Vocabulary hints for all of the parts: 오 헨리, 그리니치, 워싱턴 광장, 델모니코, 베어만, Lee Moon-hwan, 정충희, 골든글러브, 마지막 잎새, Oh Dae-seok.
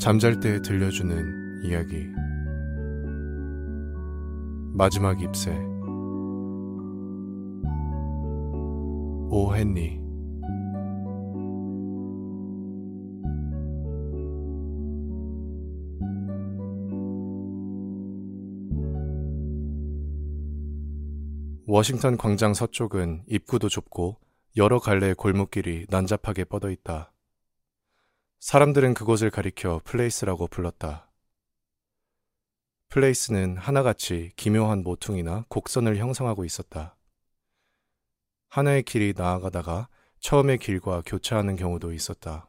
잠잘 때 들려주는 이야기. 마지막 잎새. 오 헨리. 워싱턴 광장 서쪽은 입구도 좁고 여러 갈래의 골목길이 난잡하게 뻗어있다. 사람들은 그곳을 가리켜 플레이스라고 불렀다. 플레이스는 하나같이 기묘한 모퉁이나 곡선을 형성하고 있었다. 하나의 길이 나아가다가 처음의 길과 교차하는 경우도 있었다.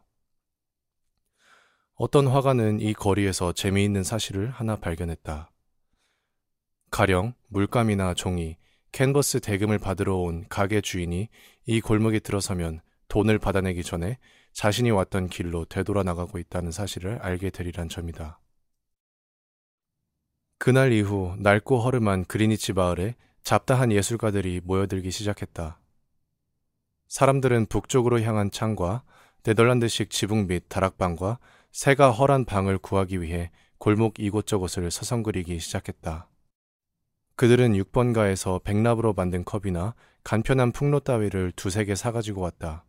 어떤 화가는 이 거리에서 재미있는 사실을 하나 발견했다. 가령 물감이나 종이, 캔버스 대금을 받으러 온 가게 주인이 이 골목에 들어서면 돈을 받아내기 전에 자신이 왔던 길로 되돌아 나가고 있다는 사실을 알게 되리란 점이다. 그날 이후 낡고 허름한 그리니치 마을에 잡다한 예술가들이 모여들기 시작했다. 사람들은 북쪽으로 향한 창과 네덜란드식 지붕 및 다락방과 새가 허란 방을 구하기 위해 골목 이곳저곳을 서성거리기 시작했다. 그들은 6번가에서 백납으로 만든 컵이나 간편한 풍로 따위를 두세 개 사가지고 왔다.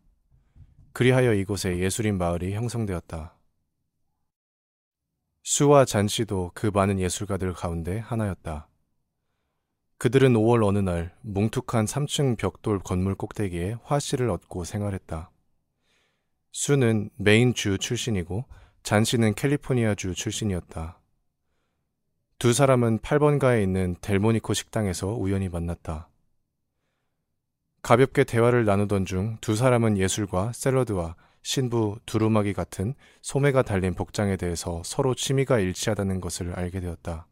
그리하여 이곳에 예술인 마을이 형성되었다. 수와 잔씨도 그 많은 예술가들 가운데 하나였다. 그들은 5월 어느 날 뭉툭한 3층 벽돌 건물 꼭대기에 화씨를 얻고 생활했다. 수는 메인주 출신이고 잔씨는 캘리포니아주 출신이었다. 두 사람은 8번가에 있는 델모니코 식당에서 우연히 만났다. 가볍게 대화를 나누던 중 두 사람은 예술과 샐러드와 신부, 두루마기 같은 소매가 달린 복장에 대해서 서로 취미가 일치하다는 것을 알게 되었다.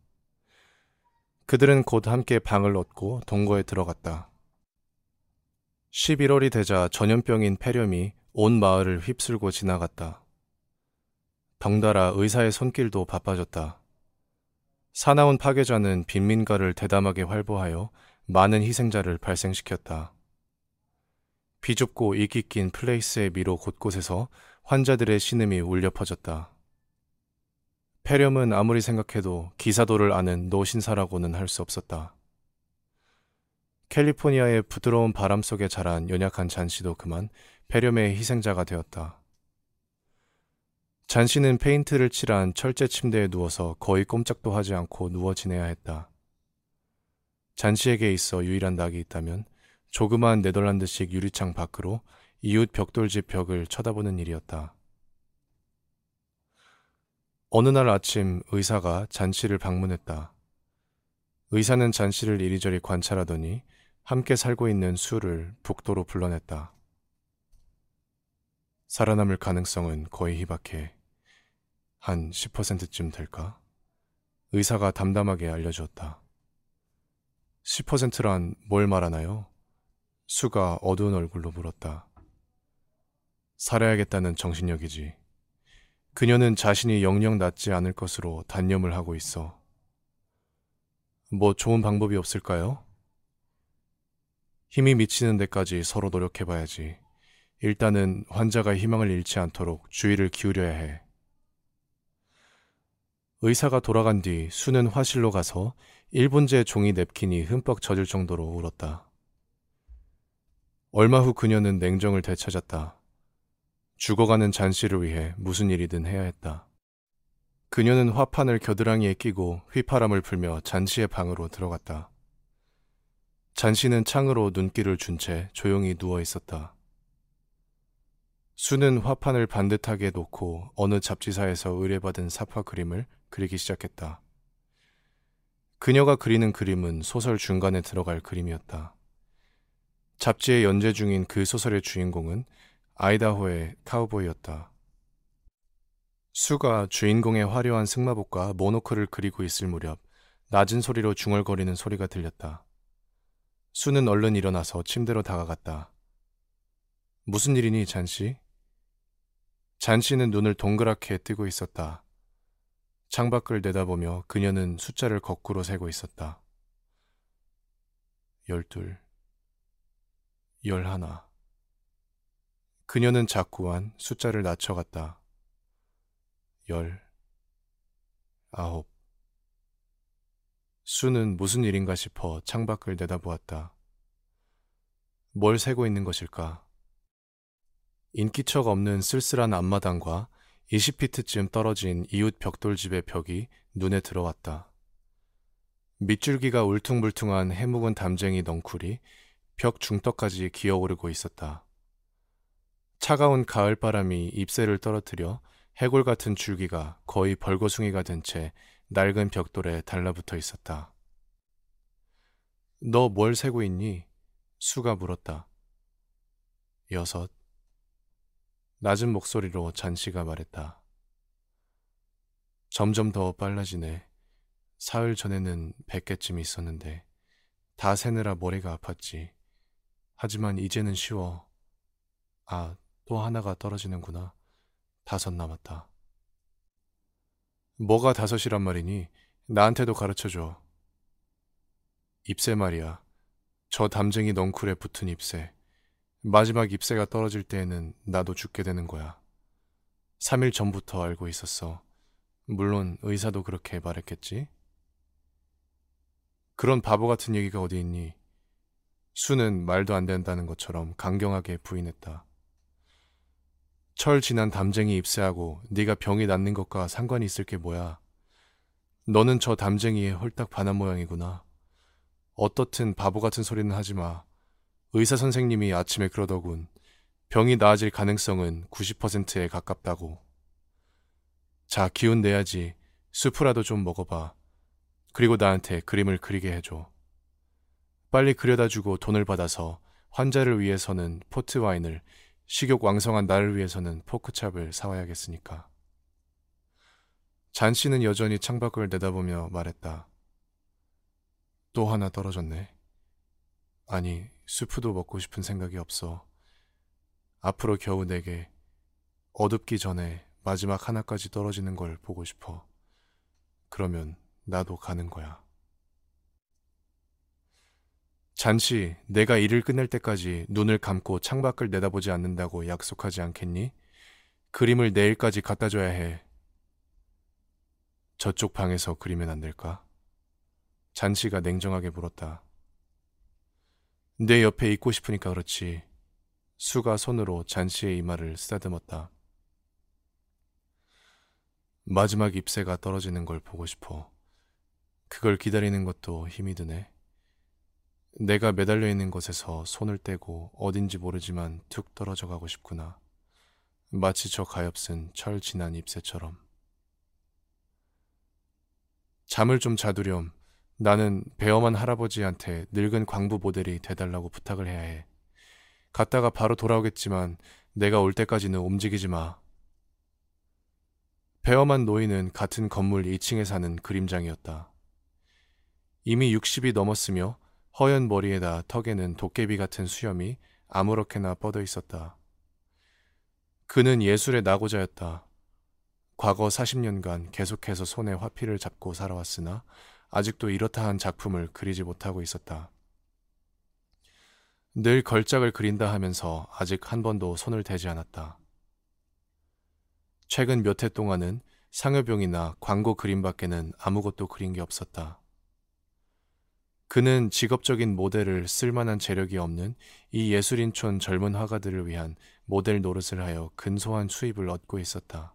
그들은 곧 함께 방을 얻고 동거에 들어갔다. 11월이 되자 전염병인 폐렴이 온 마을을 휩쓸고 지나갔다. 덩달아 의사의 손길도 바빠졌다. 사나운 파괴자는 빈민가를 대담하게 활보하여 많은 희생자를 발생시켰다. 비좁고 이끼 낀 플레이스의 미로 곳곳에서 환자들의 신음이 울려 퍼졌다. 폐렴은 아무리 생각해도 기사도를 아는 노신사라고는 할 수 없었다. 캘리포니아의 부드러운 바람 속에 자란 연약한 잔씨도 그만 폐렴의 희생자가 되었다. 잔씨는 페인트를 칠한 철제 침대에 누워서 거의 꼼짝도 하지 않고 누워 지내야 했다. 잔씨에게 있어 유일한 낙이 있다면 조그마한 네덜란드식 유리창 밖으로 이웃 벽돌집 벽을 쳐다보는 일이었다. 어느 날 아침 의사가 잔씨를 방문했다. 의사는 잔씨를 이리저리 관찰하더니 함께 살고 있는 수를 복도로 불러냈다. 살아남을 가능성은 거의 희박해. 한 10%쯤 될까? 의사가 담담하게 알려주었다. 10%란 뭘 말하나요? 수가 어두운 얼굴로 물었다. 살아야겠다는 정신력이지. 그녀는 자신이 영영 낫지 않을 것으로 단념을 하고 있어. 뭐 좋은 방법이 없을까요? 힘이 미치는 데까지 서로 노력해봐야지. 일단은 환자가 희망을 잃지 않도록 주의를 기울여야 해. 의사가 돌아간 뒤 수는 화실로 가서 일본제 종이 냅킨이 흠뻑 젖을 정도로 울었다. 얼마 후 그녀는 냉정을 되찾았다. 죽어가는 잔씨를 위해 무슨 일이든 해야 했다. 그녀는 화판을 겨드랑이에 끼고 휘파람을 불며 잔씨의 방으로 들어갔다. 잔씨는 창으로 눈길을 준 채 조용히 누워 있었다. 수는 화판을 반듯하게 놓고 어느 잡지사에서 의뢰받은 삽화 그림을 그리기 시작했다. 그녀가 그리는 그림은 소설 중간에 들어갈 그림이었다. 잡지에 연재 중인 그 소설의 주인공은 아이다호의 카우보이였다. 수가 주인공의 화려한 승마복과 모노클을 그리고 있을 무렵 낮은 소리로 중얼거리는 소리가 들렸다. 수는 얼른 일어나서 침대로 다가갔다. 무슨 일이니, 잔씨? 잔씨는 눈을 동그랗게 뜨고 있었다. 창밖을 내다보며 그녀는 숫자를 거꾸로 세고 있었다. 12, 11. 그녀는 자꾸만 숫자를 낮춰갔다. 19. 수는 무슨 일인가 싶어 창밖을 내다보았다. 뭘 세고 있는 것일까? 인기척 없는 쓸쓸한 앞마당과 20피트쯤 떨어진 이웃 벽돌집의 벽이 눈에 들어왔다. 밑줄기가 울퉁불퉁한 해묵은 담쟁이 넝쿨이 벽 중턱까지 기어오르고 있었다. 차가운 가을바람이 잎새를 떨어뜨려 해골 같은 줄기가 거의 벌거숭이가 된 채 낡은 벽돌에 달라붙어 있었다. 너 뭘 세고 있니? 수가 물었다. 6. 낮은 목소리로 잔씨가 말했다. 점점 더 빨라지네. 사흘 전에는 100개쯤 있었는데 다 세느라 머리가 아팠지. 하지만 이제는 쉬워. 아, 또 하나가 떨어지는구나. 5 남았다. 뭐가 5이란 말이니? 나한테도 가르쳐줘. 잎새 말이야. 저 담쟁이 넝쿨에 붙은 잎새. 마지막 잎새가 떨어질 때에는 나도 죽게 되는 거야. 3일 전부터 알고 있었어. 물론 의사도 그렇게 말했겠지? 그런 바보 같은 얘기가 어디 있니? 수는 말도 안 된다는 것처럼 강경하게 부인했다. 철 지난 담쟁이 잎새하고 네가 병이 낫는 것과 상관이 있을 게 뭐야. 너는 저 담쟁이에 홀딱 반한 모양이구나. 어떻든 바보 같은 소리는 하지 마. 의사 선생님이 아침에 그러더군. 병이 나아질 가능성은 90%에 가깝다고. 자, 기운 내야지. 수프라도 좀 먹어봐. 그리고 나한테 그림을 그리게 해줘. 빨리 그려다주고 돈을 받아서 환자를 위해서는 포트와인을, 식욕 왕성한 나를 위해서는 포크찹을 사와야겠으니까. 잔 씨는 여전히 창밖을 내다보며 말했다. 또 하나 떨어졌네. 아니, 수프도 먹고 싶은 생각이 없어. 앞으로 겨우 4개, 어둡기 전에 마지막 하나까지 떨어지는 걸 보고 싶어. 그러면 나도 가는 거야. 잔 씨, 내가 일을 끝낼 때까지 눈을 감고 창밖을 내다보지 않는다고 약속하지 않겠니? 그림을 내일까지 갖다 줘야 해. 저쪽 방에서 그리면 안 될까? 잔 씨가 냉정하게 물었다. 내 옆에 있고 싶으니까 그렇지. 수가 손으로 잔 씨의 이마를 쓰다듬었다. 마지막 잎새가 떨어지는 걸 보고 싶어. 그걸 기다리는 것도 힘이 드네. 내가 매달려 있는 곳에서 손을 떼고 어딘지 모르지만 툭 떨어져 가고 싶구나. 마치 저 가엾은 철 지난 잎새처럼. 잠을 좀 자두렴. 나는 베어만 할아버지한테 늙은 광부 모델이 돼달라고 부탁을 해야 해. 갔다가 바로 돌아오겠지만 내가 올 때까지는 움직이지 마. 베어만 노인은 같은 건물 2층에 사는 그림장이었다. 이미 60이 넘었으며 허연 머리에다 턱에는 도깨비 같은 수염이 아무렇게나 뻗어 있었다. 그는 예술의 낙오자였다. 과거 40년간 계속해서 손에 화필을 잡고 살아왔으나 아직도 이렇다 한 작품을 그리지 못하고 있었다. 늘 걸작을 그린다 하면서 아직 한 번도 손을 대지 않았다. 최근 몇 해 동안은 상여병이나 광고 그림밖에는 아무것도 그린 게 없었다. 그는 직업적인 모델을 쓸만한 재력이 없는 이 예술인촌 젊은 화가들을 위한 모델 노릇을 하여 근소한 수입을 얻고 있었다.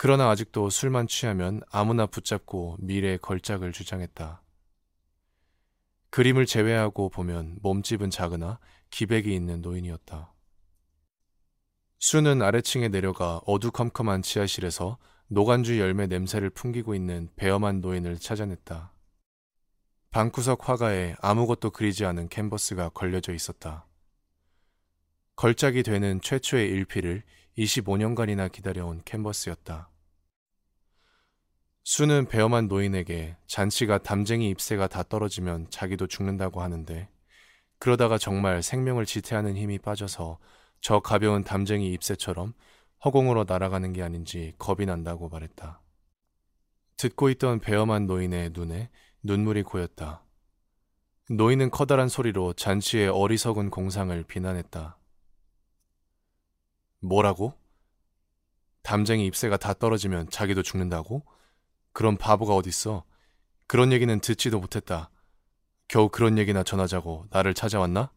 그러나 아직도 술만 취하면 아무나 붙잡고 미래의 걸작을 주장했다. 그림을 제외하고 보면 몸집은 작으나 기백이 있는 노인이었다. 수는 아래층에 내려가 어두컴컴한 지하실에서 노간주 열매 냄새를 풍기고 있는 베어만 노인을 찾아냈다. 방구석 화가에 아무것도 그리지 않은 캔버스가 걸려져 있었다. 걸작이 되는 최초의 일필을 25년간이나 기다려온 캔버스였다. 수는 베어만 노인에게 잔씨가 담쟁이 잎새가 다 떨어지면 자기도 죽는다고 하는데 그러다가 정말 생명을 지탱하는 힘이 빠져서 저 가벼운 담쟁이 잎새처럼 허공으로 날아가는 게 아닌지 겁이 난다고 말했다. 듣고 있던 베어만 노인의 눈에 눈물이 고였다. 노인은 커다란 소리로 잔치의 어리석은 공상을 비난했다. 뭐라고? 담쟁이 잎새가 다 떨어지면 자기도 죽는다고? 그런 바보가 어딨어? 그런 얘기는 듣지도 못했다. 겨우 그런 얘기나 전하자고 나를 찾아왔나?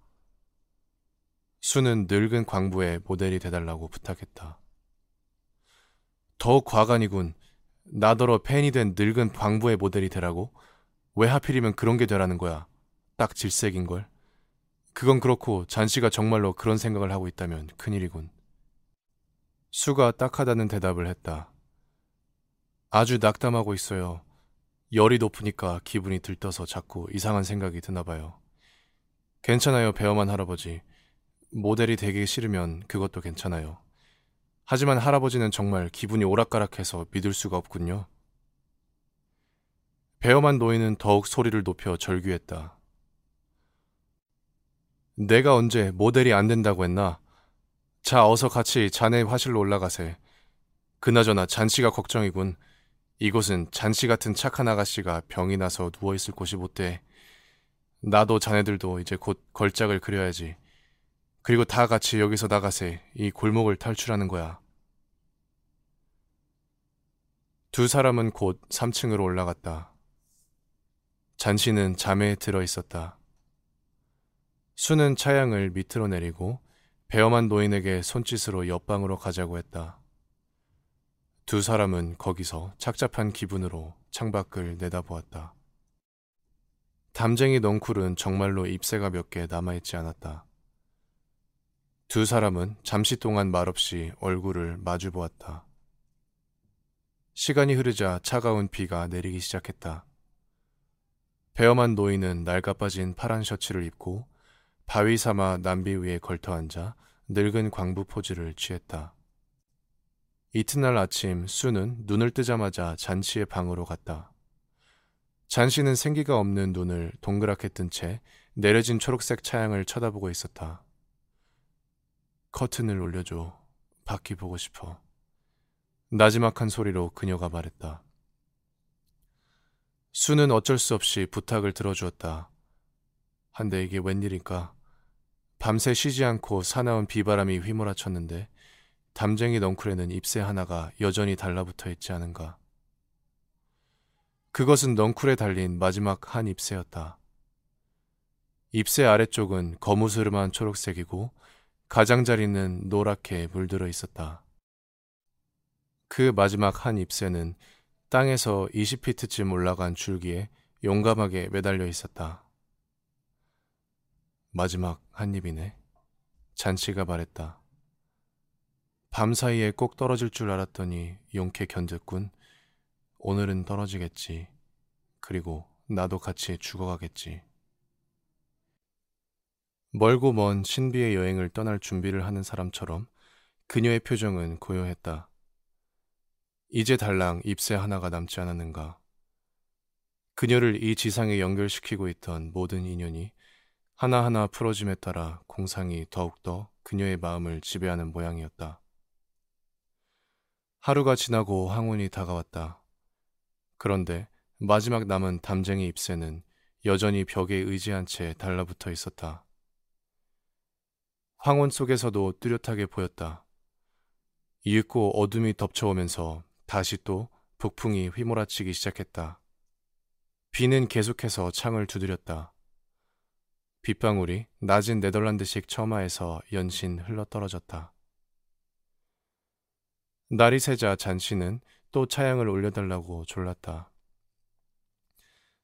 수는 늙은 광부의 모델이 돼달라고 부탁했다. 더욱 과간이군. 나더러 팬이 된 늙은 광부의 모델이 되라고? 왜 하필이면 그런 게 되라는 거야? 딱 질색인걸. 그건 그렇고 잔씨가 정말로 그런 생각을 하고 있다면 큰일이군. 수가 딱하다는 대답을 했다. 아주 낙담하고 있어요. 열이 높으니까 기분이 들떠서 자꾸 이상한 생각이 드나봐요. 괜찮아요, 베어만 할아버지. 모델이 되기 싫으면 그것도 괜찮아요. 하지만 할아버지는 정말 기분이 오락가락해서 믿을 수가 없군요. 베어만 노인은 더욱 소리를 높여 절규했다. 내가 언제 모델이 안 된다고 했나? 자, 어서 같이 자네 화실로 올라가세. 그나저나 잔씨가 걱정이군. 이곳은 잔씨 같은 착한 아가씨가 병이 나서 누워있을 곳이 못돼. 나도 자네들도 이제 곧 걸작을 그려야지. 그리고 다 같이 여기서 나가세. 이 골목을 탈출하는 거야. 두 사람은 곧 3층으로 올라갔다. 잔씨는 잠에 들어있었다. 수는 차양을 밑으로 내리고 베어만 노인에게 손짓으로 옆방으로 가자고 했다. 두 사람은 거기서 착잡한 기분으로 창밖을 내다보았다. 담쟁이 넝쿨은 정말로 잎새가 몇 개 남아있지 않았다. 두 사람은 잠시 동안 말없이 얼굴을 마주보았다. 시간이 흐르자 차가운 비가 내리기 시작했다. 베어만 노인은 낡아빠진 파란 셔츠를 입고 바위 삼아 남비 위에 걸터앉아 늙은 광부 포즈를 취했다. 이튿날 아침 수는 눈을 뜨자마자 잔씨의 방으로 갔다. 잔씨는 생기가 없는 눈을 동그랗게 뜬 채 내려진 초록색 차양을 쳐다보고 있었다. 커튼을 올려줘. 밖이 보고 싶어. 나지막한 소리로 그녀가 말했다. 수는 어쩔 수 없이 부탁을 들어주었다. 한데 이게 웬일일까? 밤새 쉬지 않고 사나운 비바람이 휘몰아쳤는데 담쟁이 넝쿨에는 잎새 하나가 여전히 달라붙어 있지 않은가. 그것은 넝쿨에 달린 마지막 한 잎새였다. 잎새 아래쪽은 거무스름한 초록색이고 가장자리는 노랗게 물들어 있었다. 그 마지막 한 잎새는 땅에서 20피트쯤 올라간 줄기에 용감하게 매달려 있었다. 마지막 한 입이네. 잔씨가 말했다. 밤사이에 꼭 떨어질 줄 알았더니 용케 견뎠군. 오늘은 떨어지겠지. 그리고 나도 같이 죽어가겠지. 멀고 먼 신비의 여행을 떠날 준비를 하는 사람처럼 그녀의 표정은 고요했다. 이제 달랑 잎새 하나가 남지 않았는가. 그녀를 이 지상에 연결시키고 있던 모든 인연이 하나하나 풀어짐에 따라 공상이 더욱더 그녀의 마음을 지배하는 모양이었다. 하루가 지나고 황혼이 다가왔다. 그런데 마지막 남은 담쟁이 잎새는 여전히 벽에 의지한 채 달라붙어 있었다. 황혼 속에서도 뚜렷하게 보였다. 이윽고 어둠이 덮쳐오면서 다시 또 북풍이 휘몰아치기 시작했다. 비는 계속해서 창을 두드렸다. 빗방울이 낮은 네덜란드식 처마에서 연신 흘러떨어졌다. 날이 새자 잔씨는 또 차양을 올려달라고 졸랐다.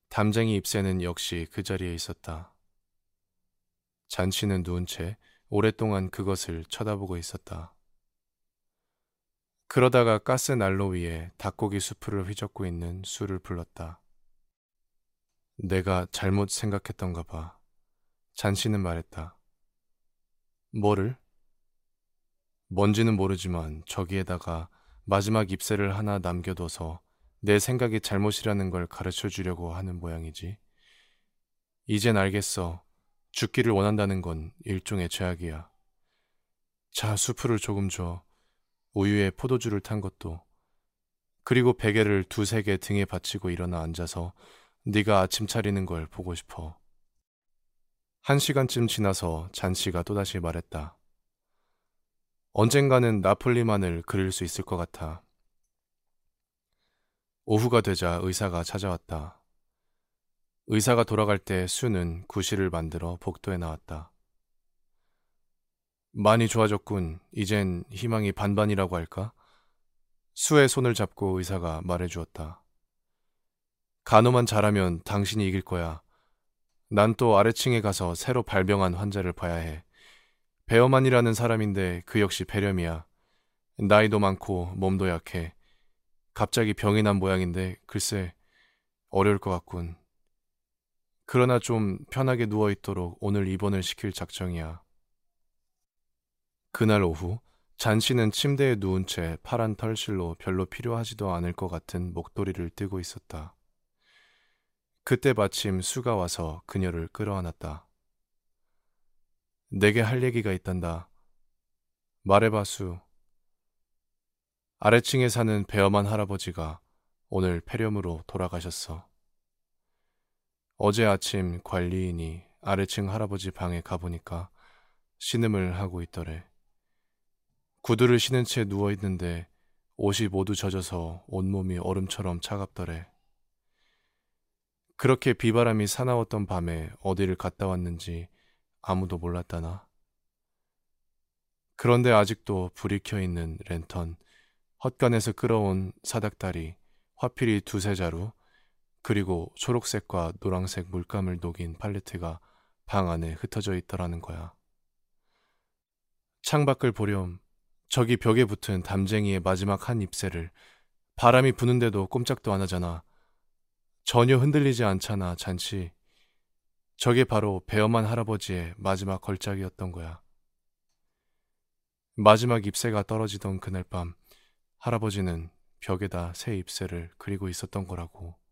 담쟁이 잎새는 역시 그 자리에 있었다. 잔씨는 누운 채 오랫동안 그것을 쳐다보고 있었다. 그러다가 가스 난로 위에 닭고기 수프를 휘젓고 있는 수를 불렀다. 내가 잘못 생각했던가 봐. 잔씨는 말했다. 뭐를? 뭔지는 모르지만 저기에다가 마지막 잎새를 하나 남겨둬서 내 생각이 잘못이라는 걸 가르쳐주려고 하는 모양이지. 이젠 알겠어. 죽기를 원한다는 건 일종의 죄악이야. 자, 수프를 조금 줘. 우유에 포도주를 탄 것도. 그리고 베개를 2~3개 등에 받치고 일어나 앉아서 네가 아침 차리는 걸 보고 싶어. 1시간쯤 지나서 잔씨가 또다시 말했다. 언젠가는 나폴리만을 그릴 수 있을 것 같아. 오후가 되자 의사가 찾아왔다. 의사가 돌아갈 때 수는 구실을 만들어 복도에 나왔다. 많이 좋아졌군. 이젠 희망이 반반이라고 할까? 수의 손을 잡고 의사가 말해주었다. 간호만 잘하면 당신이 이길 거야. 난 또 아래층에 가서 새로 발병한 환자를 봐야 해. 베어만이라는 사람인데 그 역시 폐렴이야. 나이도 많고 몸도 약해. 갑자기 병이 난 모양인데 글쎄 어려울 것 같군. 그러나 좀 편하게 누워있도록 오늘 입원을 시킬 작정이야. 그날 오후 잔씨는 침대에 누운 채 파란 털실로 별로 필요하지도 않을 것 같은 목도리를 뜨고 있었다. 그때 마침 수가 와서 그녀를 끌어안았다. 내게 할 얘기가 있단다. 말해봐, 수. 아래층에 사는 베어만 할아버지가 오늘 폐렴으로 돌아가셨어. 어제 아침 관리인이 아래층 할아버지 방에 가보니까 신음을 하고 있더래. 구두를 신은 채 누워있는데 옷이 모두 젖어서 온몸이 얼음처럼 차갑더래. 그렇게 비바람이 사나웠던 밤에 어디를 갔다 왔는지 아무도 몰랐다나. 그런데 아직도 불이 켜있는 랜턴, 헛간에서 끌어온 사닥다리, 화필이 2~3자루, 그리고 초록색과 노란색 물감을 녹인 팔레트가 방 안에 흩어져 있더라는 거야. 창밖을 보렴 저기 벽에 붙은 담쟁이의 마지막 한 잎새를 바람이 부는데도 꼼짝도 안 하잖아. 전혀 흔들리지 않잖아, 잔씨. 저게 바로 베어만 할아버지의 마지막 걸작이었던 거야. 마지막 잎새가 떨어지던 그날 밤 할아버지는 벽에다 새 잎새를 그리고 있었던 거라고.